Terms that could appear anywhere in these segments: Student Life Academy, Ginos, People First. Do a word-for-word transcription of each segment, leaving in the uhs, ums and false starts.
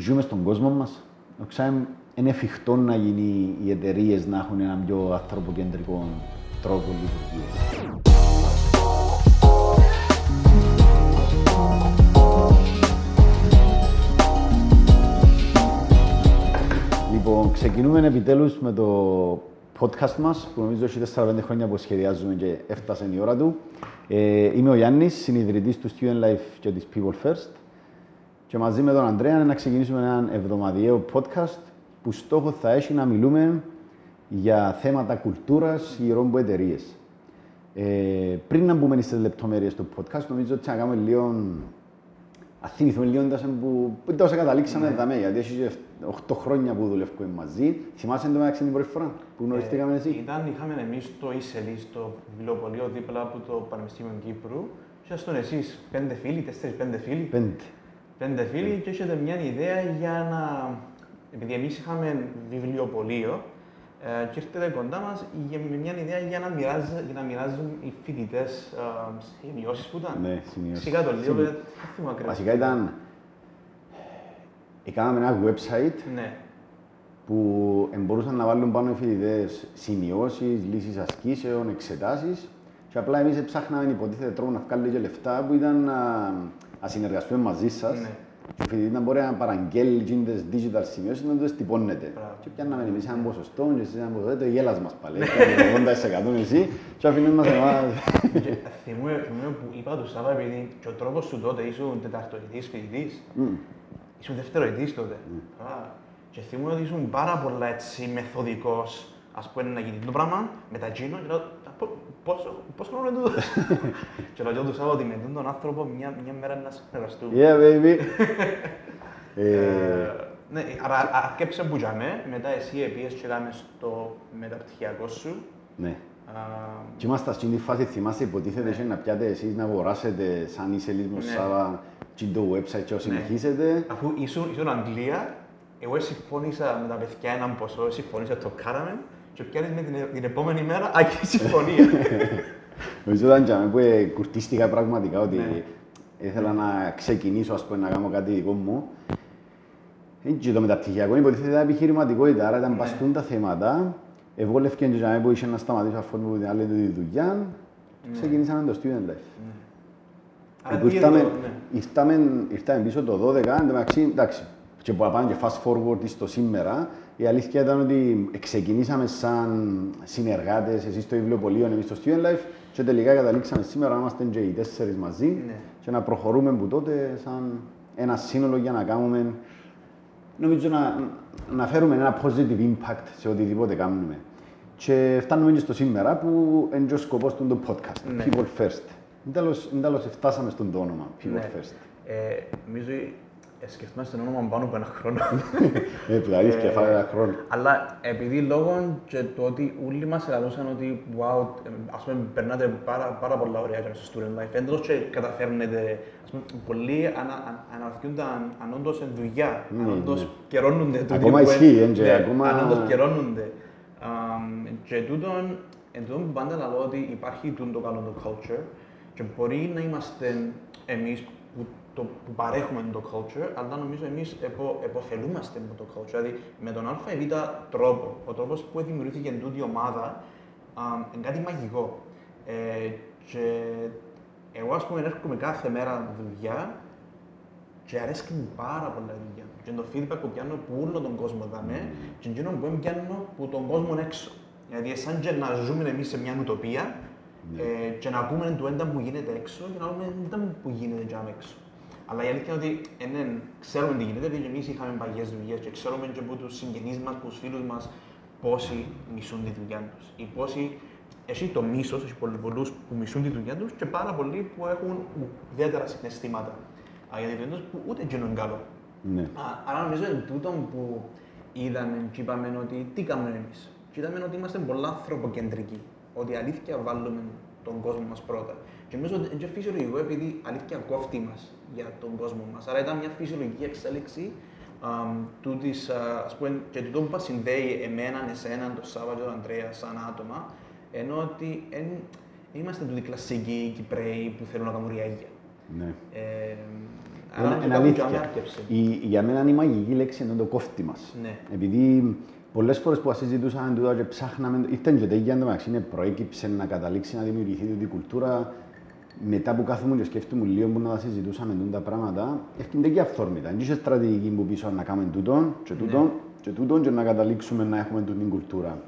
Ζούμε στον κόσμο μας. Είναι εφικτό να γίνει οι εταιρείες να έχουν έναν πιο ανθρωποκεντρικό τρόπο λειτουργίας. Λοιπόν, ξεκινούμε επιτέλους με το podcast μας, που νομίζω ότι τέσσερα πέντε χρόνια που σχεδιάζουμε και έφτασε η ώρα του. Ε, είμαι ο Γιάννης, συνειδητής του Student Life και της People First. Και μαζί με τον Ανδρέα να ξεκινήσουμε έναν εβδομαδιαίο podcast που στόχο θα έχει να μιλούμε για θέματα κουλτούρας γύρω από εταιρείες. Ε, πριν να μπούμε στις λεπτομέρειες του podcast, νομίζω ότι θα κάνουμε λίγο... Αθήνηθουμε λίγο που τόσο καταλήξαμε εδώ, γιατί έχει οκτώ χρόνια που δουλεύουμε μαζί. Θυμάσαι εν τω μεταξύ την πρώτη φορά που γνωριστήκαμε εσύ? Ήταν, είχαμε εμείς το Ισελί στο βιβλιοπωλείο δίπλα από το Πανεπιστήμιο Κύπρου. Ήσασταν εσείς πέντε φίλοι, τέσσερις πέντε φίλοι. Πέντε. Πέντε φίλοι και έχετε μια ιδέα για να... Επειδή εμείς είχαμε βιβλιοπωλείο ε, και ήρθατε κοντά μας με μια ιδέα για να, μοιράζ, για να μοιράζουν οι φοιτητές ε, σημειώσεις που ήταν. Ναι, σημειώσεις. Φυσικά το λίγο, δεν θυμάμαι ακριβώς. Βασικά ήταν... Κάναμε ένα website, ναι, που μπορούσαν να βάλουν πάνω οι φοιτητές σημειώσεις, λύσεις ασκήσεων, εξετάσεις και απλά εμείς ψάχναμε υποτίθεται τρόπο να βγάλουμε και λεφτά που ήταν... να συνεργαστούμε μαζί σας, ναι, και ο φοιτητής να μπορεί να παραγγέλει τις digital σημειώσεις να τους τυπώνετε. Μπράβο. Και πιάνναμε εμείς έναν ποσοστό και εσείς έναν ποσοστό, το γέλας μας πάλι, ογδόντα τοις εκατό εσύ και αφήνουν μας εμάς. Θυμούμε που είπα του Σάβα, επειδή και ο τρόπος σου τότε ήσουν τεταρτοετής φοιτητής, ήσουν δευτεροετής τότε. Και θυμούμε ότι ήσουν πάρα πολλά έτσι μεθοδικός, ας πούμε, να γίνει το πράγμα με τα Gino. Πώς χρόνο είναι τούτος? Και ρωτώ του Σάββα ότι με τον άνθρωπο μια μέρα να συνεργαστούμε. Yeah, baby! Ναι, άρα αρκέψε που γι'αμε, μετά εσύ επίσης και έκαμε στο μεταπτυχιακό σου. Ναι. Και είμαστε στην φάση, θυμάσαι, υποτίθεται να πιάτε εσείς να αγοράσετε σαν Ισελίσμος Σάββα και το website και συνεχίσετε. Αφού ήσουν Αγγλία, εγώ συμφώνησα με τα παιδιά έναν ποσό, συμφώνησα το κάναμε. Και πιάνεις με την, την επόμενη μέρα, άγια συμφωνία. Νομίζω ήταν και που κουρτίστηκα πραγματικά, ότι ήθελα να ξεκινήσω, ας πούμε, να κάνω κάτι δικό μου. Και το μεταπτυχιακό υποτίθεται ήταν επιχειρηματικότητα, άρα ήταν παστούν τα θέματα. Εγώ λευκέν και που είχε να σταματήσω αφού μου την άλλη τη δουλειά, ξεκινήσαμε το Student Life. Ήρθαμε πίσω το δύο χιλιάδες δώδεκα, εντάξει, και που πάμε και fast forward στο σήμερα. Η αλήθεια ήταν ότι ξεκινήσαμε σαν συνεργάτες, εσείς στο βιβλιοπωλείο, εμείς στο Student Life και τελικά καταλήξαμε σήμερα να είμαστε και οι τέσσερις μαζί, ναι, και να προχωρούμε που τότε σαν ένα σύνολο για να κάνουμε, νομίζω να, να φέρουμε ένα positive impact σε οτιδήποτε κάνουμε. Και φτάνουμε και στο σήμερα που είναι και ο σκοπός του το podcast, ναι, People First. Εν τέλος φτάσαμε στον το όνομα, People, ναι, First. Ε, νομίζω... Σκεφτόμαστε τον όνομα πάνω από ένα χρόνο. Ναι, δηλαδή σκεφτόμαστε ένα χρόνο. Αλλά επειδή λόγω και το ότι όλοι μας ελαλούσαν ότι wow, ας πούμε, περνάτε πάρα, πάρα πολλά ωραία και στο Student Life, έντως και καταφέρνετε, ας πούμε, πολλοί αναρωτιούνταν αν όντως είναι δουλειά, αν όντως καιρώνονται. Ακόμα ισχύει, αν όντως καιρώνονται. Και τούτον, εντός που πάντα λαλώ ότι υπάρχει το καλό το culture και μπορεί να είμαστε εμείς που παρέχουμε το culture, αλλά νομίζω εμείς επο, εποφελούμαστε με το culture. Δηλαδή με τον α ή β τρόπο, ο τρόπος που δημιουργήθηκε τούτη η ομάδα α, είναι κάτι μαγικό. Ε, και εγώ, ας πούμε, έρχομαι κάθε μέρα δουλειά και αρέσκει μου πάρα πολλά δουλειά. Και το feedback που πιάνω που όλο τον κόσμο δάμε και εκείνο που πιάνω που τον κόσμο έξω. Δηλαδή σαν και να ζούμε εμείς σε μια ουτοπία ε, και να ακούμε το έντα που γίνεται έξω και να ακούμε το έντα που γίνεται και έξω. Αλλά η αλήθεια είναι ότι ενεν, ξέρουμε τι γίνεται, διότι εμείς είχαμε παλιές δουλειές και ξέρουμε και από τους συγγενείς μας, τους φίλους μας, πόσοι μισούν τη δουλειά τους. Ή πόσοι, έχει το μίσος, έχει πολλούς που μισούν τη δουλειά τους και πάρα πολλοί που έχουν ιδιαίτερα συναισθήματα. Γιατί βλέποντας που ούτε γίνουν καλό. Ναι. Άρα νομίζω είναι τούτο που είδαμε και είπαμε ότι τι κάνουμε εμείς. Και είδαμε ότι είμαστε πολλά ανθρωποκεντρικοί. Ότι αλήθεια βάλουμε τον κόσμο μας πρώτα. Και νομίζω ότι είναι φυσιολογικό επειδή αλήθεια κόφτη μας για τον κόσμο μας. Άρα ήταν μια φυσιολογική εξέλιξη τούτης, ας πούμε, και τούτο που συνδέει εμένα, εσένα, τον Σάββα και τον Αντρέα σαν άτομα, ενώ ότι εν, είμαστε τούτοι κλασσικοί Κυπραίοι που θέλουν να κάνουν ριάγια. Ναι. Ε, Είναι, είναι αλήθεια. Η, για μένα η μαγική λέξη είναι το κόφτη μας. Ναι. Επειδή πολλές φορές που συζητούσαμε τούτα και ψάχναμε, ήταν και τέτοια εντωμεταξύ, προέκυψε να καταλήξει να δημιουργηθεί τούτη κουλτούρα. Μετά που κάθομαι και σκέφτομαι λίγο που να τα συζητούσαμε τα πράγματα, έρχεται και αυθόρμητα. Δεν είχε στρατηγική που πίσω να κάνουμε τούτον και τούτον, ναι, και τούτον και να καταλήξουμε να έχουμε την κουλτούρα.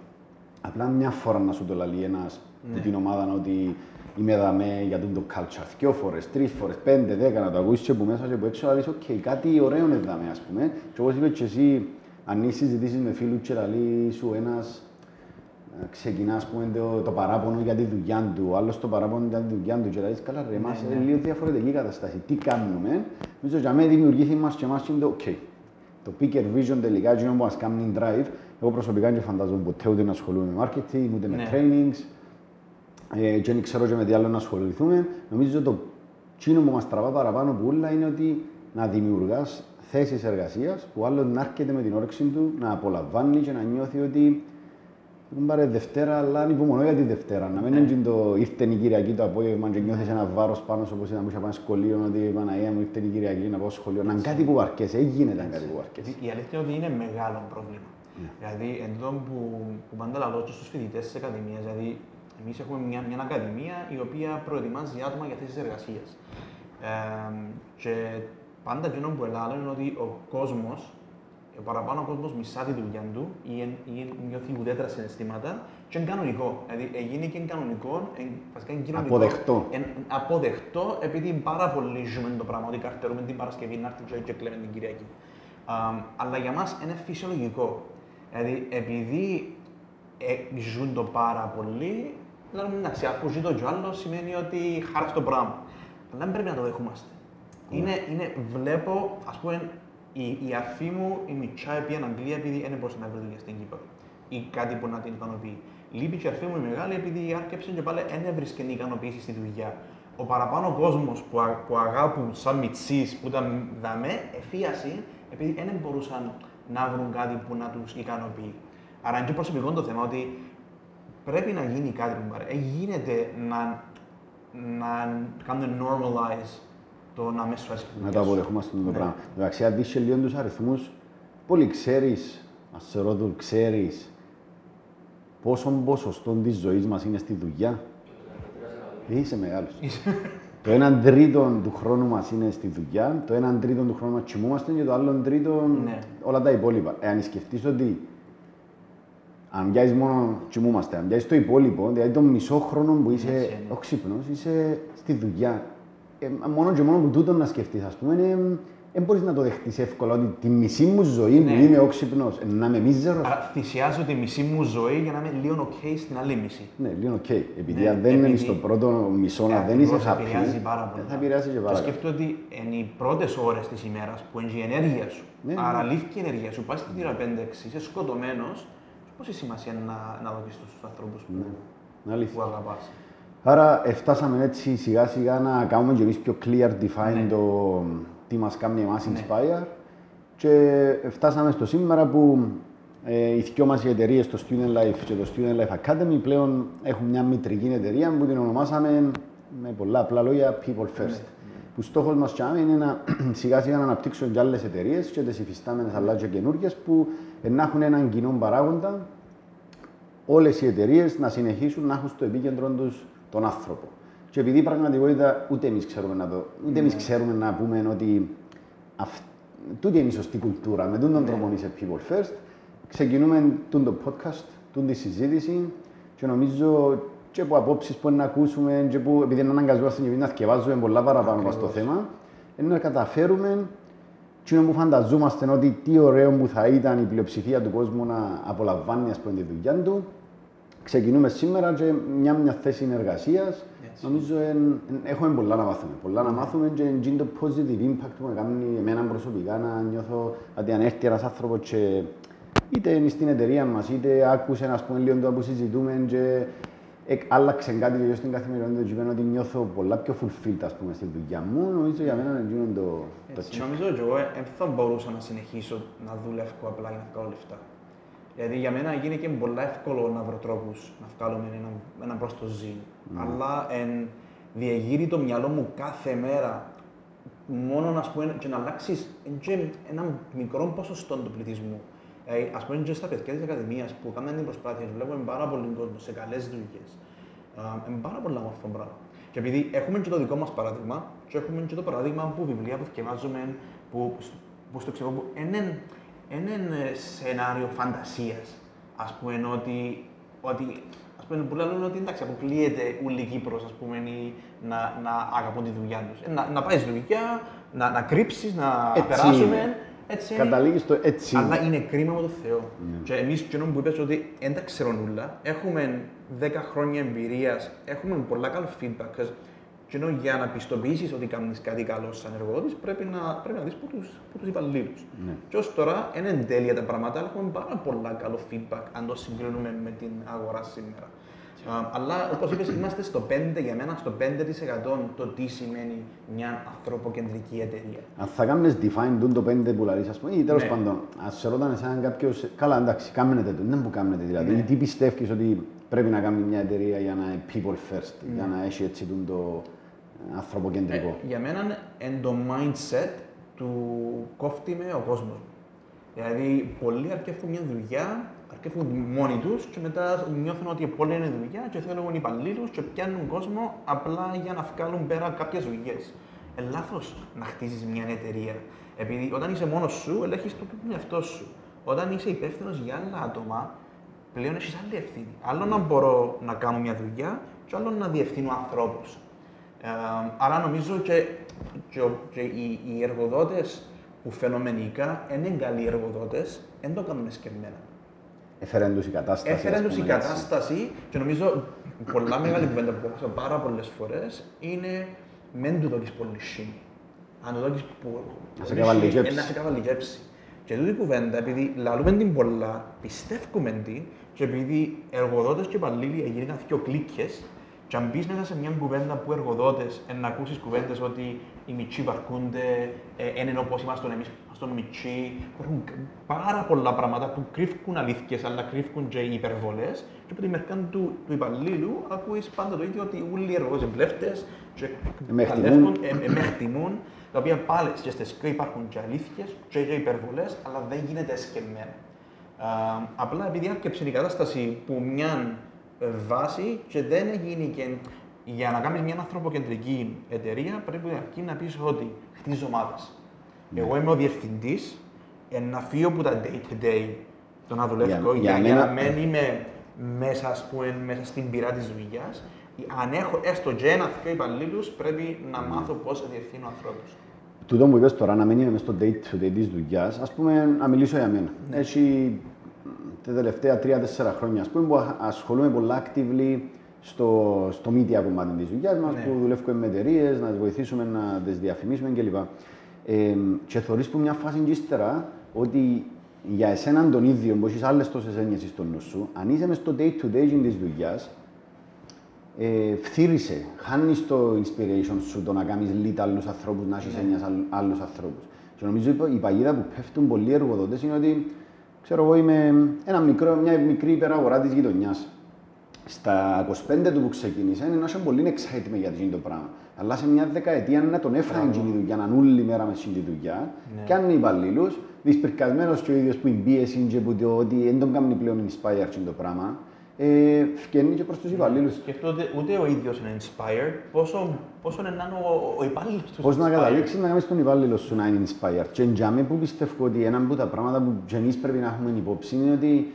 Απλά μια φορά να σου το λέει ένας, ναι, που την ομάδα ότι είμαι δαμέ για το culture. Δυο φορές, τρεις φορές, πέντε, δέκα να το ακούσεις και που μέσα και που έξω να λες «ΟΚ, κάτι ωραίο είναι δαμέ», ας πούμε. Και όπως είπες και εσύ, αν είσαι συζητήσεις με φίλους και λέει σου ένας ξεκινά, ας πούμε, το, το παράπονο για τη δουλειά του, άλλος το παράπονο για τη δουλειά του και λέει «Καλά ρε, εμάς είναι λίγο διαφορετική κατάσταση, τι κάνουμε». Νομίζω για μένα δημιουργήθηκε μας και εμάς είναι το «ΟΚ». Το Picker Vision τελικά είναι που μας κάνει drive. Εγώ προσωπικά δεν φαντάζομαι ποτέ ούτε να ασχολούμαι με marketing, ούτε με trainings. Και δεν ξέρω και με τι άλλο να ασχοληθούμε. Νομίζω ότι το τσίνο που μας τραβά παραπάνω από όλα είναι ότι να δημιουργάς θέσεις εργασίας που άλλο να έρχεται με την όρεξη του, να απολαμβάνει και να νιώθει ότι δεν πάρε Δευτέρα, αλλά ανυπομονώ για τη Δευτέρα. Να μην είναι το ήρθε η Κυριακή το απόγευμα και νιώθεις ένα βάρος πάνω σου, όπως ήταν που είχα πάει σχολείο, ότι είπα να είμαι, ήρθε η Κυριακή να πάω σχολείο. Να είναι κάτι που βαρκέσαι, έγινε κάτι που βαρκέσαι. Η αλήθεια είναι ότι είναι μεγάλο πρόβλημα. Δηλαδή, εντός που πάντα λαλώ στους φοιτητές της Ακαδημίας, δηλαδή, εμείς έχουμε μια, μια ακαδημία η οποία προετοιμάζει άτομα για θέσεις εργασίας. Ε, και πάντα εκείνο που ελάλω είναι ότι ο κόσμος, ο παραπάνω κόσμος μισά τη δουλειά του ή, εν, ή εν, νιώθει ουδέτερα συναισθήματα και είναι κανονικό. Δηλαδή, έγινε και είναι κανονικό, εν, βασικά είναι κοινωνικό. Αποδεκτό. Εν, αποδεκτό, επειδή πάρα πολύ ζούμε το πράγμα, ότι καρτερούμε την Παρασκευή να έρθει και κλαίμε την Κυριακή. Ε, αλλά για μας είναι φυσιολογικό. Δηλαδή, επειδή ε, ζουν το πάρα πολύ, λέμε εντάξει, αφού ζει το κι άλλο σημαίνει ότι χάρασε το πράγμα. Αλλά δεν πρέπει να το δεχόμαστε. Mm. Είναι, είναι, βλέπω, ας πούμε, η, η αφή μου, η μητσά επί την Αγγλία, επειδή δεν μπορούσε να βρει δουλειά στην Κύπρο ή κάτι που να την ικανοποιεί. Λείπει και η αφή μου η μεγάλη, επειδή άρκεψε και πάλι δεν έβρισκε ικανοποίηση στη δουλειά. Ο παραπάνω κόσμος που, α, που αγάπουν σαν μητσής, που ήταν δαμέ, εφίασε, επειδή δεν μπορούσαν να βρουν κάτι που να τους ικανοποιεί. Άρα είναι και προσωπικό το θέμα ότι πρέπει να γίνει κάτι που μπαρέ. Γίνεται να, να κάνουμε normalize το να μέσω ασφαλιστικό. Να το αποδεχόμαστε το πράγμα. Εντάξει, αν δεις λίγο τους αριθμούς, πολύ ξέρεις, ας σε ρωτούν, ξέρεις πόσον ποσοστό της ζωής μας είναι στη δουλειά. Είσαι μεγάλος. Το έναν τρίτον του χρόνου μας είναι στη δουλειά, το έναν τρίτον του χρόνου μας κοιμούμαστε και το άλλον τρίτον ναι, όλα τα υπόλοιπα. Εάν σκεφτείς ότι αν πιάσεις μόνο κοιμούμαστε, αν πιάσεις το υπόλοιπο, δηλαδή τον μισό χρόνο που είσαι οξύπνος, είσαι στη δουλειά. Ε, μόνο και μόνο που τούτον να σκεφτείς, ας πούμε, δεν ε, ε, μπορείς να το δεχτείς εύκολα ότι τη μισή μου ζωή ναι, που είμαι οξύπνος, ε, να είμαι μίζερος. Θυσιάζω τη μισή μου ζωή για να είμαι λίγο ok στην άλλη μισή. Ναι, λίγο ok. Επειδή ναι, αν δεν επειδή... είναι στο πρώτο μισό, ε, αν δεν είσαι happy, θα επηρεάζει και πάρα πολύ. Και σκεφτώ ότι είναι οι πρώτες ώρες της ημέρας που είναι η ενέργεια σου. Ναι, ναι. Άρα λήφθη η ενέργεια σου, πας στην τύρα πέντε έξι, είσαι σκοτωμένος. Πώς είναι σημασία να, να δοκίσεις τους ανθρώπους που, ναι, που αγαπάς. Άρα φτάσαμε έτσι σιγά σιγά να κάνουμε και εμείς πιο clear define ναι, το τι μας κάνει εμάς ναι, inspire και φτάσαμε στο σήμερα που ε, οι δυο μας οι εταιρείες, το Student Life και το Student Life Academy πλέον έχουν μια μητρική εταιρεία που την ονομάσαμε με πολλά απλά λόγια People First. Ναι. Που στόχος μας είναι να σιγά σιγά να αναπτύξουν και άλλες εταιρείες και τις υφιστάμενες αλλά και καινούργιες που να έχουν έναν κοινό παράγοντα όλες οι εταιρείες να συνεχίσουν να έχουν στο επίκεντρο τους τον άνθρωπο. Και επειδή πραγματικότητα ούτε εμείς ξέρουμε να το, ούτε εμείς ξέρουμε να πούμε ότι αυ, τούτη είναι η σωστή κουλτούρα, με τον τρόπο είσαι People First, ξεκινούμε το podcast, τη συζήτηση και νομίζω και από απόψεις που να ακούσουμε και που επειδή να αναγκαζόμαστε και να θκευάζουμε πολλά παραπάνω στο θέμα, να καταφέρουμε και να μου φανταζόμαστε ότι τι ωραίο που θα ήταν η πλειοψηφία του κόσμου να απολαμβάνει ας πούμε τη δουλειά του. Ξεκινούμε σήμερα και μια μια θέση συνεργασίας. Yes. Νομίζω εν, εν, έχουμε πολλά να μάθουμε. Πολλά να μάθουμε και είναι το positive impact που με κάνει εμένα προσωπικά να νιώθω ότι αν έρθει ένας άνθρωπος και είτε είναι στην εταιρεία μας, είτε άκουσε ας πούμε λίγο το που συζητούμε και άλλαξε κάτι και στην καθημερινότητα και είπαν ότι νιώθω πολλά πιο fulfilled ας πούμε στη δουλειά μου. Νομίζω για μένα είναι το... Έτσι, νομίζω και εγώ δεν θα μπορούσα να συνεχίσω να δουλεύω απλά για να βγάλω λεφτά. Δηλαδή για μένα γίνει και πολύ εύκολο να βρω τρόπους να βγάλω έναν ένα προς το ζήν. Mm. Αλλά εν, διεγείρει το μυαλό μου κάθε μέρα μόνο να, πούμε, και να αλλάξεις έναν μικρό ποσοστό του πληθυσμού. Ε, ας πούμε και στα παιδιά της Ακαδημίας που κάνουν την προσπάθεια, βλέπουμε πάρα πολύ κόσμο σε καλές δουλειές. Είναι πάρα πολύ όμορφο πράγμα. Και επειδή έχουμε και το δικό μας παράδειγμα, και έχουμε και το παράδειγμα που βιβλία που διαβάζουμε, που, που στο ξέρω, είναι ένα σενάριο φαντασίας. Ας πούμε ότι, ότι ας πούμε, που λένε ότι εντάξει, αποκλείεται ούλη Κύπρος, ας πούμε, να, να αγαπούν τη δουλειά τους. Να, να πάει στη δουλειά, να, να κρύψεις, να έτσι περάσουμε. Είναι. Έτσι είναι. Καταλήγεις το έτσι. Αλλά είναι κρίμα με το Θεό. Yeah. Και εμείς, και που είπες ότι δεν τα ξερονούλα, έχουμε δέκα χρόνια εμπειρίας, έχουμε πολλά καλό feedback. Και ενώ για να πιστοποιήσεις ότι κάνεις κάτι καλό σαν εργοδότης, πρέπει να, πρέπει να δεις που τους, τους υπαλλήλους. Ναι. Και ως τώρα είναι εν τέλεια τα πράγματα, αλλά έχουμε πάρα πολλά καλό feedback αν το συγκρίνουμε με την αγορά σήμερα. Yeah. Α, αλλά όπως είπες, είμαστε στο πέντε τοις εκατό, για μένα στο πέντε τοις εκατό το τι σημαίνει μια ανθρωποκεντρική εταιρεία. Αν θα κάνεις define το πέντε τοις εκατό που λαλείς, ας πούμε, ή τέλος ναι. πάντων, ας σε ρώταν εσένα κάποιος, καλά εντάξει, κάμνετε το, δεν που κάμνετε δηλαδή, ναι. τι πιστεύεις ότι πρέπει να κάνει μια εταιρεία για να είναι people first, ναι. για να έχει έτσι το ανθρωποκεντρικό. Ε, για μένα είναι το mindset του κόφτει με ο κόσμος. Δηλαδή, πολλοί αρκεύουν μια δουλειά, αρκεύουν μόνοι τους και μετά νιώθουν ότι πολλή είναι δουλειά και θέλουν υπαλλήλους και πιάνουν κόσμο απλά για να βγάλουν πέρα κάποιες δουλειές. Ε, λάθος να χτίζεις μια εταιρεία. Επειδή όταν είσαι μόνος σου, ελέγχεις τον εαυτό σου. Όταν είσαι υπεύθυνος για άλλα άτομα, πλέον έχεις άλλη ευθύνη. Άλλο να μπορώ να κάνω μια δουλειά και άλλο να διευθύνω ανθρώπους. Uh, άρα νομίζω και, και, και οι, οι εργοδότες που φαινομενικά είναι καλοί εργοδότες, δεν το κάνουν σκεμμένα. Έφεραν τους η κατάσταση. Έφεραν τους η κατάσταση και νομίζω πολλά μεγάλη κουβέντα που έχω πάρα πολλές φορές είναι μεν του δώσεις πολύ σύνη. Αν του δώσεις πολύ σύνη, να σε καβαλικέψει. Και τούτη κουβέντα, επειδή λαλούμε την πολλά, πιστεύουμε την και επειδή εργοδότες και υπαλλήλοι έγιναν δύο κλίκες, και αν μπεις μέσα σε μια κουβέντα που εργοδότες, να ακούσεις κουβέντες ότι οι μητσοί βαρκούνται, είναι όπως ήμασταν εμείς στον μητσοί, υπάρχουν πάρα πολλά πράγματα που κρύφκουν αλήθειες, αλλά κρύφκουν και οι υπερβολές. Και από τη μεριά του, του υπαλλήλου ακούεις πάντα το ίδιο ότι όλοι οι εργοδότες είναι πλεύτες, και καλεύκουν, με χτιμούν, τα οποία πάλι και στις και υπάρχουν και αλήθειες και και υπερβολές, αλλά δεν γίνεται εσκεμμένα. Απλά επειδή άρκεψε η κατάσταση που μιαν βάση και δεν γίνει και για να κάνεις μια ανθρωποκεντρική εταιρεία πρέπει αρκεί να πεις ότι χτίζεις ομάδες. Mm. Εγώ είμαι ο διευθυντής, να φύγω από τα day-to-day το να δουλεύω yeah, για, yeah, για yeah. να μην είμαι μέσα, ας πούμε, μέσα στην πυρά της δουλειάς. Αν έχω έστω και ένα δύο υπαλλήλους πρέπει να μάθω πώς διευθύνω ανθρώπους. Τούτο που είπες τώρα, να μην είμαι μέσα στο day-to-day της δουλειάς, ας πούμε να μιλήσω για μένα. Mm. Έχει... τα τελευταία τρία τέσσερα χρόνια, ας πούμε, που ασχολούμαι πολλά actively στο, στο media κομμάτι της δουλειάς μας, ναι. που δουλεύουμε με εταιρείες, να τις βοηθήσουμε, να τις διαφημίσουμε κλπ. Ε, και θεωρείς που μια φάση και ύστερα ότι για εσέναν τον ίδιο, που έχεις άλλες τόσες έννοιες στο νου σου, αν είσαι μες στο day-to-day της δουλειάς, ε, φθήρισε, χάνεις το inspiration σου, το να κάνεις lead άλλους ανθρώπους, να έχεις ναι. έννοιες άλλους ανθρώπους. Και νομίζω η παγίδα που πέφτουν πολλοί εργοδότες είναι ότι ξέρω εγώ, είμαι ένα μικρό, μια μικρή υπεραγορά της γειτονιάς. Στα είκοσι πέντε του που ξεκίνησα, είναι ένα πολύ excitement για το πράγμα. Αλλά σε μια δεκαετία να τον έφτανε την δουλειά, να νουλή μέρα με την δουλειά, ναι. και αν είναι υπαλλήλους, δυσπερκασμένος και ο ίδιος που εμπίεση, ότι δεν τον κάνει πλέον inspired το πράγμα, ε, φκένει και προς τους υπαλλήλους. Σκεφτόται ούτε ο ίδιος είναι inspired, πόσο, πόσο είναι ο, ο υπάλληλος του. Πώς να καταλήξεις να κάνεις τον υπάλληλο σου να είναι inspired. Και εντιαμέ που πιστεύω ότι ένα από τα πράγματα που γενείς πρέπει να έχουμε υπόψη είναι ότι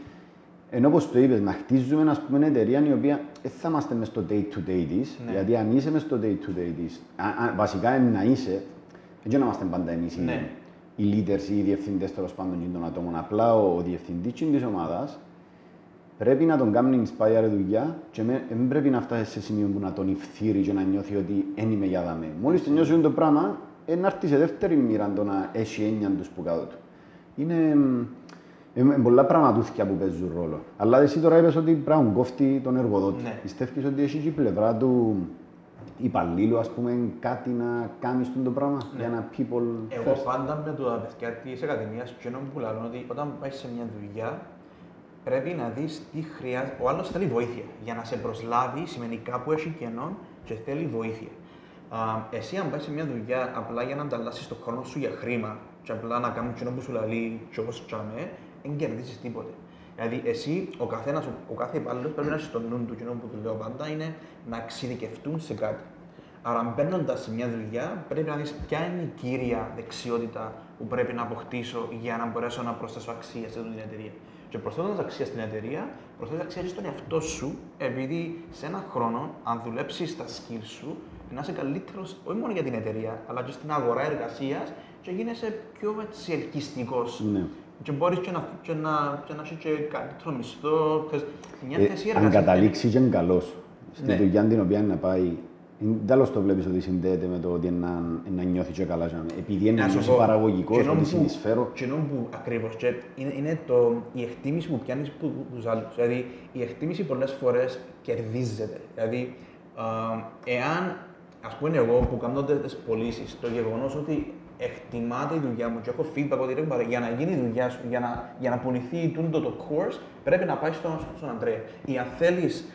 ενώ όπως το είπες, να χτίζουμε να πούμε, μια εταιρεία η οποία δεν θα είμαστε μες στο day-to-day της, ναι. γιατί αν είσαι μες στο day-to-day της, βασικά είναι να είσαι, δεν είμαστε πάντα εμείς ναι. οι leaders ή οι διευθυντές τέλος πάντων των ατόμων, απλά ο, ο διευθυντής της ομάδας. Πρέπει να τον κάνει inspire δουλειά και δεν πρέπει να φτάσει σε σημείο που να τον υφθύρει και να νιώθει ότι δεν είμαι για δαμέ. Μόλις τελειώσει το πράγμα, να έρθει σε δεύτερη μοίρα το να έχει έννοια τους που κάτω του. Είναι ε, πολλά πραγματούθηκια που παίζουν ρόλο. Αλλά εσύ τώρα είπες ότι πράγμα κόφτει τον εργοδότη. Ναι. Πιστεύεις ότι έχει και η πλευρά του υπαλλήλου, ας πούμε, κάτι να κάνεις το πράγμα ναι. για να people εγώ first. Πάντα με τα παιδιά της Ακαδημίας και ενώ που λαλούν ότι όταν πάει σε μια δουλειά, πρέπει να δεις τι χρειάζεται. Ο άλλος θέλει βοήθεια. Για να σε προσλάβει, σημαίνει κάπου έχει κενό και θέλει βοήθεια. Εσύ αν πάει σε μια δουλειά απλά για να ανταλλάσσεις τον χρόνο σου για χρήμα και απλά να κάνεις κοινό που σου λαλεί και όπως τσάμε, δεν κερδίζεις τίποτε. Δηλαδή εσύ, ο, καθένας, ο κάθε υπάλληλος πρέπει να έχει στο νου του, κοινό που του λέω πάντα, είναι να εξειδικευτούν σε κάτι. Άρα μπαίνοντας σε μια δουλειά πρέπει να δεις ποια είναι η κύρια δεξιότητα που πρέπει να αποκτήσω για να μπορέσω να προσθέσω αξία σε αυτή την εταιρεία. Και προσθέτοντας αξία στην εταιρεία, προσθέτοντας αξία στον εαυτό σου, επειδή σε έναν χρόνο, αν δουλέψεις τα skills σου, να είσαι καλύτερος όχι μόνο για την εταιρεία, αλλά και στην αγορά εργασίας και γίνεσαι πιο έτσι, ελκυστικός. Ναι. Και μπορείς και να, και να, και να είσαι και καλύτερο μισθό. Μια ε, θέση αν καταλήξει και είναι καλός στη ναι. δουλειά την οποία να πάει. Τέλος το βλέπεις ότι συνδέεται με το ότι να, να νιώθει και καλά, επειδή είναι τόσο παραγωγικός, ότι συνεισφέρω. Και ενώ που ακριβώς και είναι, είναι το, η εκτίμηση που πιάνεις από τους άλλους. Δηλαδή η εκτίμηση πολλές φορές κερδίζεται. Δηλαδή εάν, ας πούμε εγώ που κάνω τέτοιες πωλήσεις, το γεγονός ότι εκτιμάται η δουλειά μου και έχω feedback ότι ρε, για να γίνει η δουλειά σου, για να, για να πουληθεί τούτο το course, πρέπει να πάει στον, στον Αντρέα. Ή αν θέλεις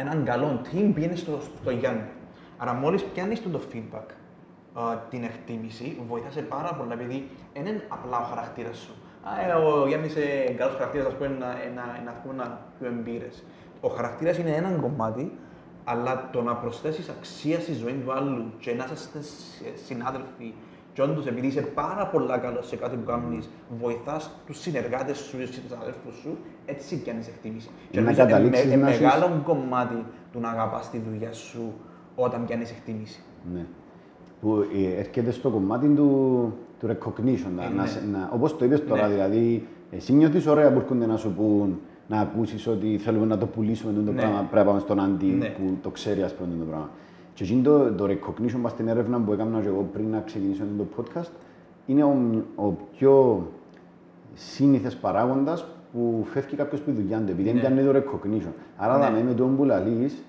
έναν καλό team, πήγαινε στο, στο Γιάννη. Άρα, μόλις πιάνεις το feedback, uh, την εκτίμηση, βοηθάσαι πάρα πολύ, επειδή δεν είναι απλά ο χαρακτήρας σου. Ο Γιάννης είναι καλός χαρακτήρας, ας πούμε, να πούμε πιο εμπειρές. Ο χαρακτήρας είναι ένα κομμάτι, αλλά το να προσθέσεις αξία στη ζωή του άλλου και να είστε συνάδελφοι, και όντως επειδή είσαι πάρα πολλά καλός σε κάτι που κάνεις, βοηθάς τους συνεργάτες σου και τους αδέλφους σου, έτσι κάνεις εκτίμηση. Και νομίζω ότι είναι μεγάλο κομμάτι του να αγαπάς τη δουλειά σου, όταν πιάνεις εκτίμηση. Ναι. Που ε, έρχεται στο κομμάτι του, του recognition. Ε, να, ναι. να, όπως το είπες τώρα, ναι. δηλαδή, εσύ νιώθεις ωραία που έρχονται να σου πούν να ακούσεις ότι θέλουμε να το πουλήσουμε το ναι. πράγμα. Πρέπει να πάμε στον Αντί ναι. που το ξέρει, ας πούμε, το πράγμα. Και εκείνο το, το recognition μας στην έρευνα που έκανα και εγώ πριν να ξεκινήσω το podcast είναι ο, ο πιο σύνηθες παράγοντας που φεύγει κάποιος που δουλειά του, επειδή ναι. δεν κάνει το recognition. Άρα, ναι. δηλαδή, με τον που λαλείς,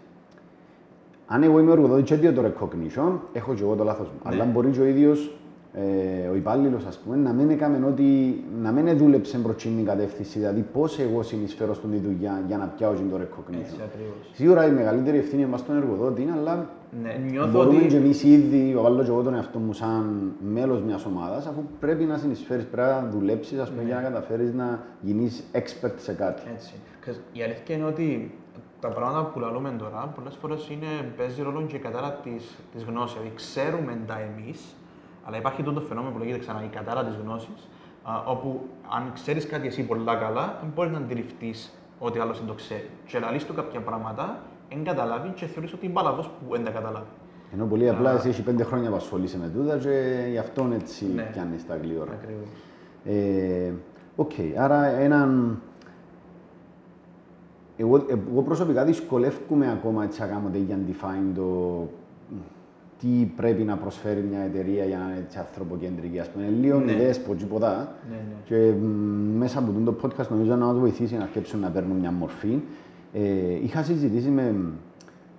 αν εγώ είμαι εργοδότης και έδειω το recognition, έχω και εγώ το λάθος μου. Ναι. Αλλά μπορεί και ο ίδιος ε, ο υπάλληλος, ας πούμε, να μην έκαμε ότι, να μην δούλεψε μπροτσήν την κατεύθυνση, δηλαδή πώς εγώ συνεισφέρω στον τη δουλειά για να πιάω το recognition. Σίγουρα η μεγαλύτερη ευθύνη μας στον εργοδότη είναι, αλλά ναι, μπορούμε ότι... και εμείς ήδη, βάλω και εγώ τον εαυτό μου σαν μέλος μιας ομάδας, αφού πρέπει να συνεισφέρεις, πρέπει να δουλέψεις, ας πούμε, ναι. για να καταφέρεις να γίνεις expert σε κάτι. Έτσι. Η αλήθεια είναι ότι τα πράγματα που λαλούμε τώρα, πολλές φορές είναι, παίζει ρόλο και η κατάρα της, της γνώσης. Δηλαδή, ξέρουμε τα εμείς, αλλά υπάρχει το φαινόμενο που λέγεται ξανά η κατάρα της γνώσης, α, όπου αν ξέρεις κάτι εσύ πολλά καλά, δεν μπορείς να αντιληφθείς ότι άλλος δεν το ξέρει. Και λαλείς του κάποια πράγματα, δεν καταλάβει και θεωρείς ότι είναι μπαλαβός που δεν τα καταλάβει. Ενώ πολύ α, απλά εσύ έχει πέντε χρόνια που ασχολείσαι με τούτα και γι' αυτόν έτσι ναι, πιάνεις τα γλύωρα. Ε, okay, άρα έναν... Εγώ, εγώ προσωπικά δυσκολεύομαι ακόμα έτσι να κάνω το define το τι πρέπει να προσφέρει μια εταιρεία για να είναι έτσι ανθρωποκεντρική. Ας πούμε, λίγο ναι. ιδέες, ποτζίποδα. Ναι, ναι. Και μ, μέσα από το podcast νομίζω να μας βοηθήσει να αρχίσουν να παίρνουν μια μορφή. Ε, είχα συζητήσει με